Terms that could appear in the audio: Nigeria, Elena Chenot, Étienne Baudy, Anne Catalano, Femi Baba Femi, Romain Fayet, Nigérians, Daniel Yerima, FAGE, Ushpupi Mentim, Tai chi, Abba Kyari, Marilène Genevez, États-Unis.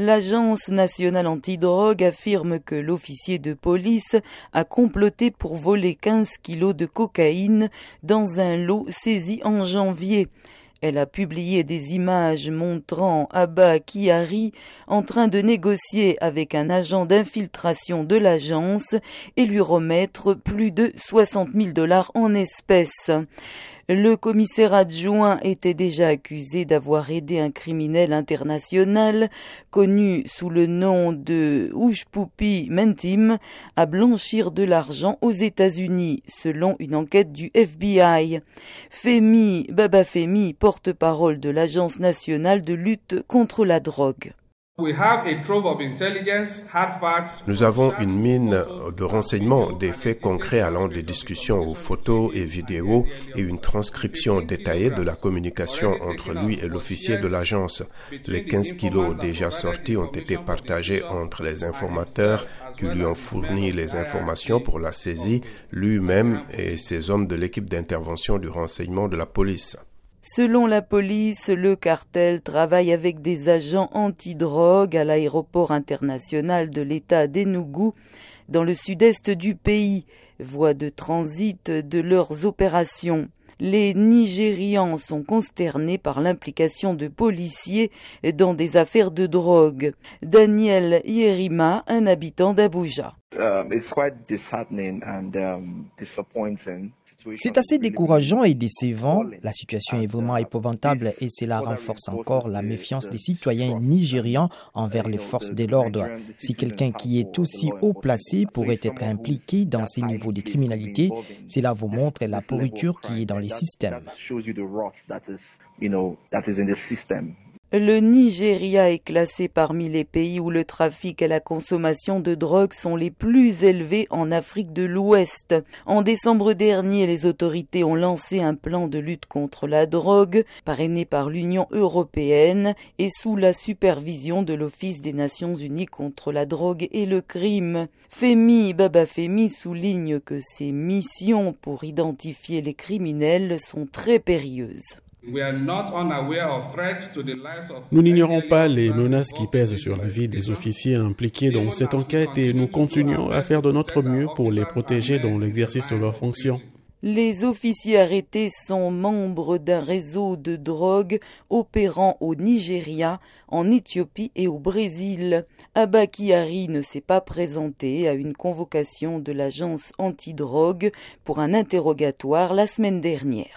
L'Agence nationale antidrogue affirme que l'officier de police a comploté pour voler 15 kilos de cocaïne dans un lot saisi en janvier. Elle a publié des images montrant Abba Kyari en train de négocier avec un agent d'infiltration de l'agence et lui remettre plus de 60 000 $ en espèces. Le commissaire adjoint était déjà accusé d'avoir aidé un criminel international, connu sous le nom de Ushpupi Mentim, à blanchir de l'argent aux États-Unis, selon une enquête du FBI. Femi Baba Femi, porte-parole de l'Agence nationale de lutte contre la drogue. Nous avons une mine de renseignements, des faits concrets allant des discussions aux photos et vidéos et une transcription détaillée de la communication entre lui et l'officier de l'agence. Les 15 kilos déjà sortis ont été partagés entre les informateurs qui lui ont fourni les informations pour la saisie, lui-même et ses hommes de l'équipe d'intervention du renseignement de la police. Selon la police, le cartel travaille avec des agents antidrogue à l'aéroport international de l'État d'Enugu, dans le sud-est du pays, voie de transit de leurs opérations. Les Nigérians sont consternés par l'implication de policiers dans des affaires de drogue. Daniel Yerima, un habitant d'Abuja. C'est assez décourageant et décevant. La situation est vraiment épouvantable et cela renforce encore la méfiance des citoyens nigérians envers les forces de l'ordre. Si quelqu'un qui est aussi haut placé pourrait être impliqué dans ces niveaux de criminalité, cela vous montre la pourriture qui est dans les systèmes. Le Nigeria est classé parmi les pays où le trafic et la consommation de drogue sont les plus élevés en Afrique de l'Ouest. En décembre dernier, les autorités ont lancé un plan de lutte contre la drogue, parrainé par l'Union européenne et sous la supervision de l'Office des Nations Unies contre la drogue et le crime. Femi Baba Femi souligne que ces missions pour identifier les criminels sont très périlleuses. Nous n'ignorons pas les menaces qui pèsent sur la vie des officiers impliqués dans cette enquête et nous continuons à faire de notre mieux pour les protéger dans l'exercice de leurs fonctions. Les officiers arrêtés sont membres d'un réseau de drogue opérant au Nigeria, en Éthiopie et au Brésil. Abba Kyari ne s'est pas présenté à une convocation de l'agence antidrogue pour un interrogatoire la semaine dernière.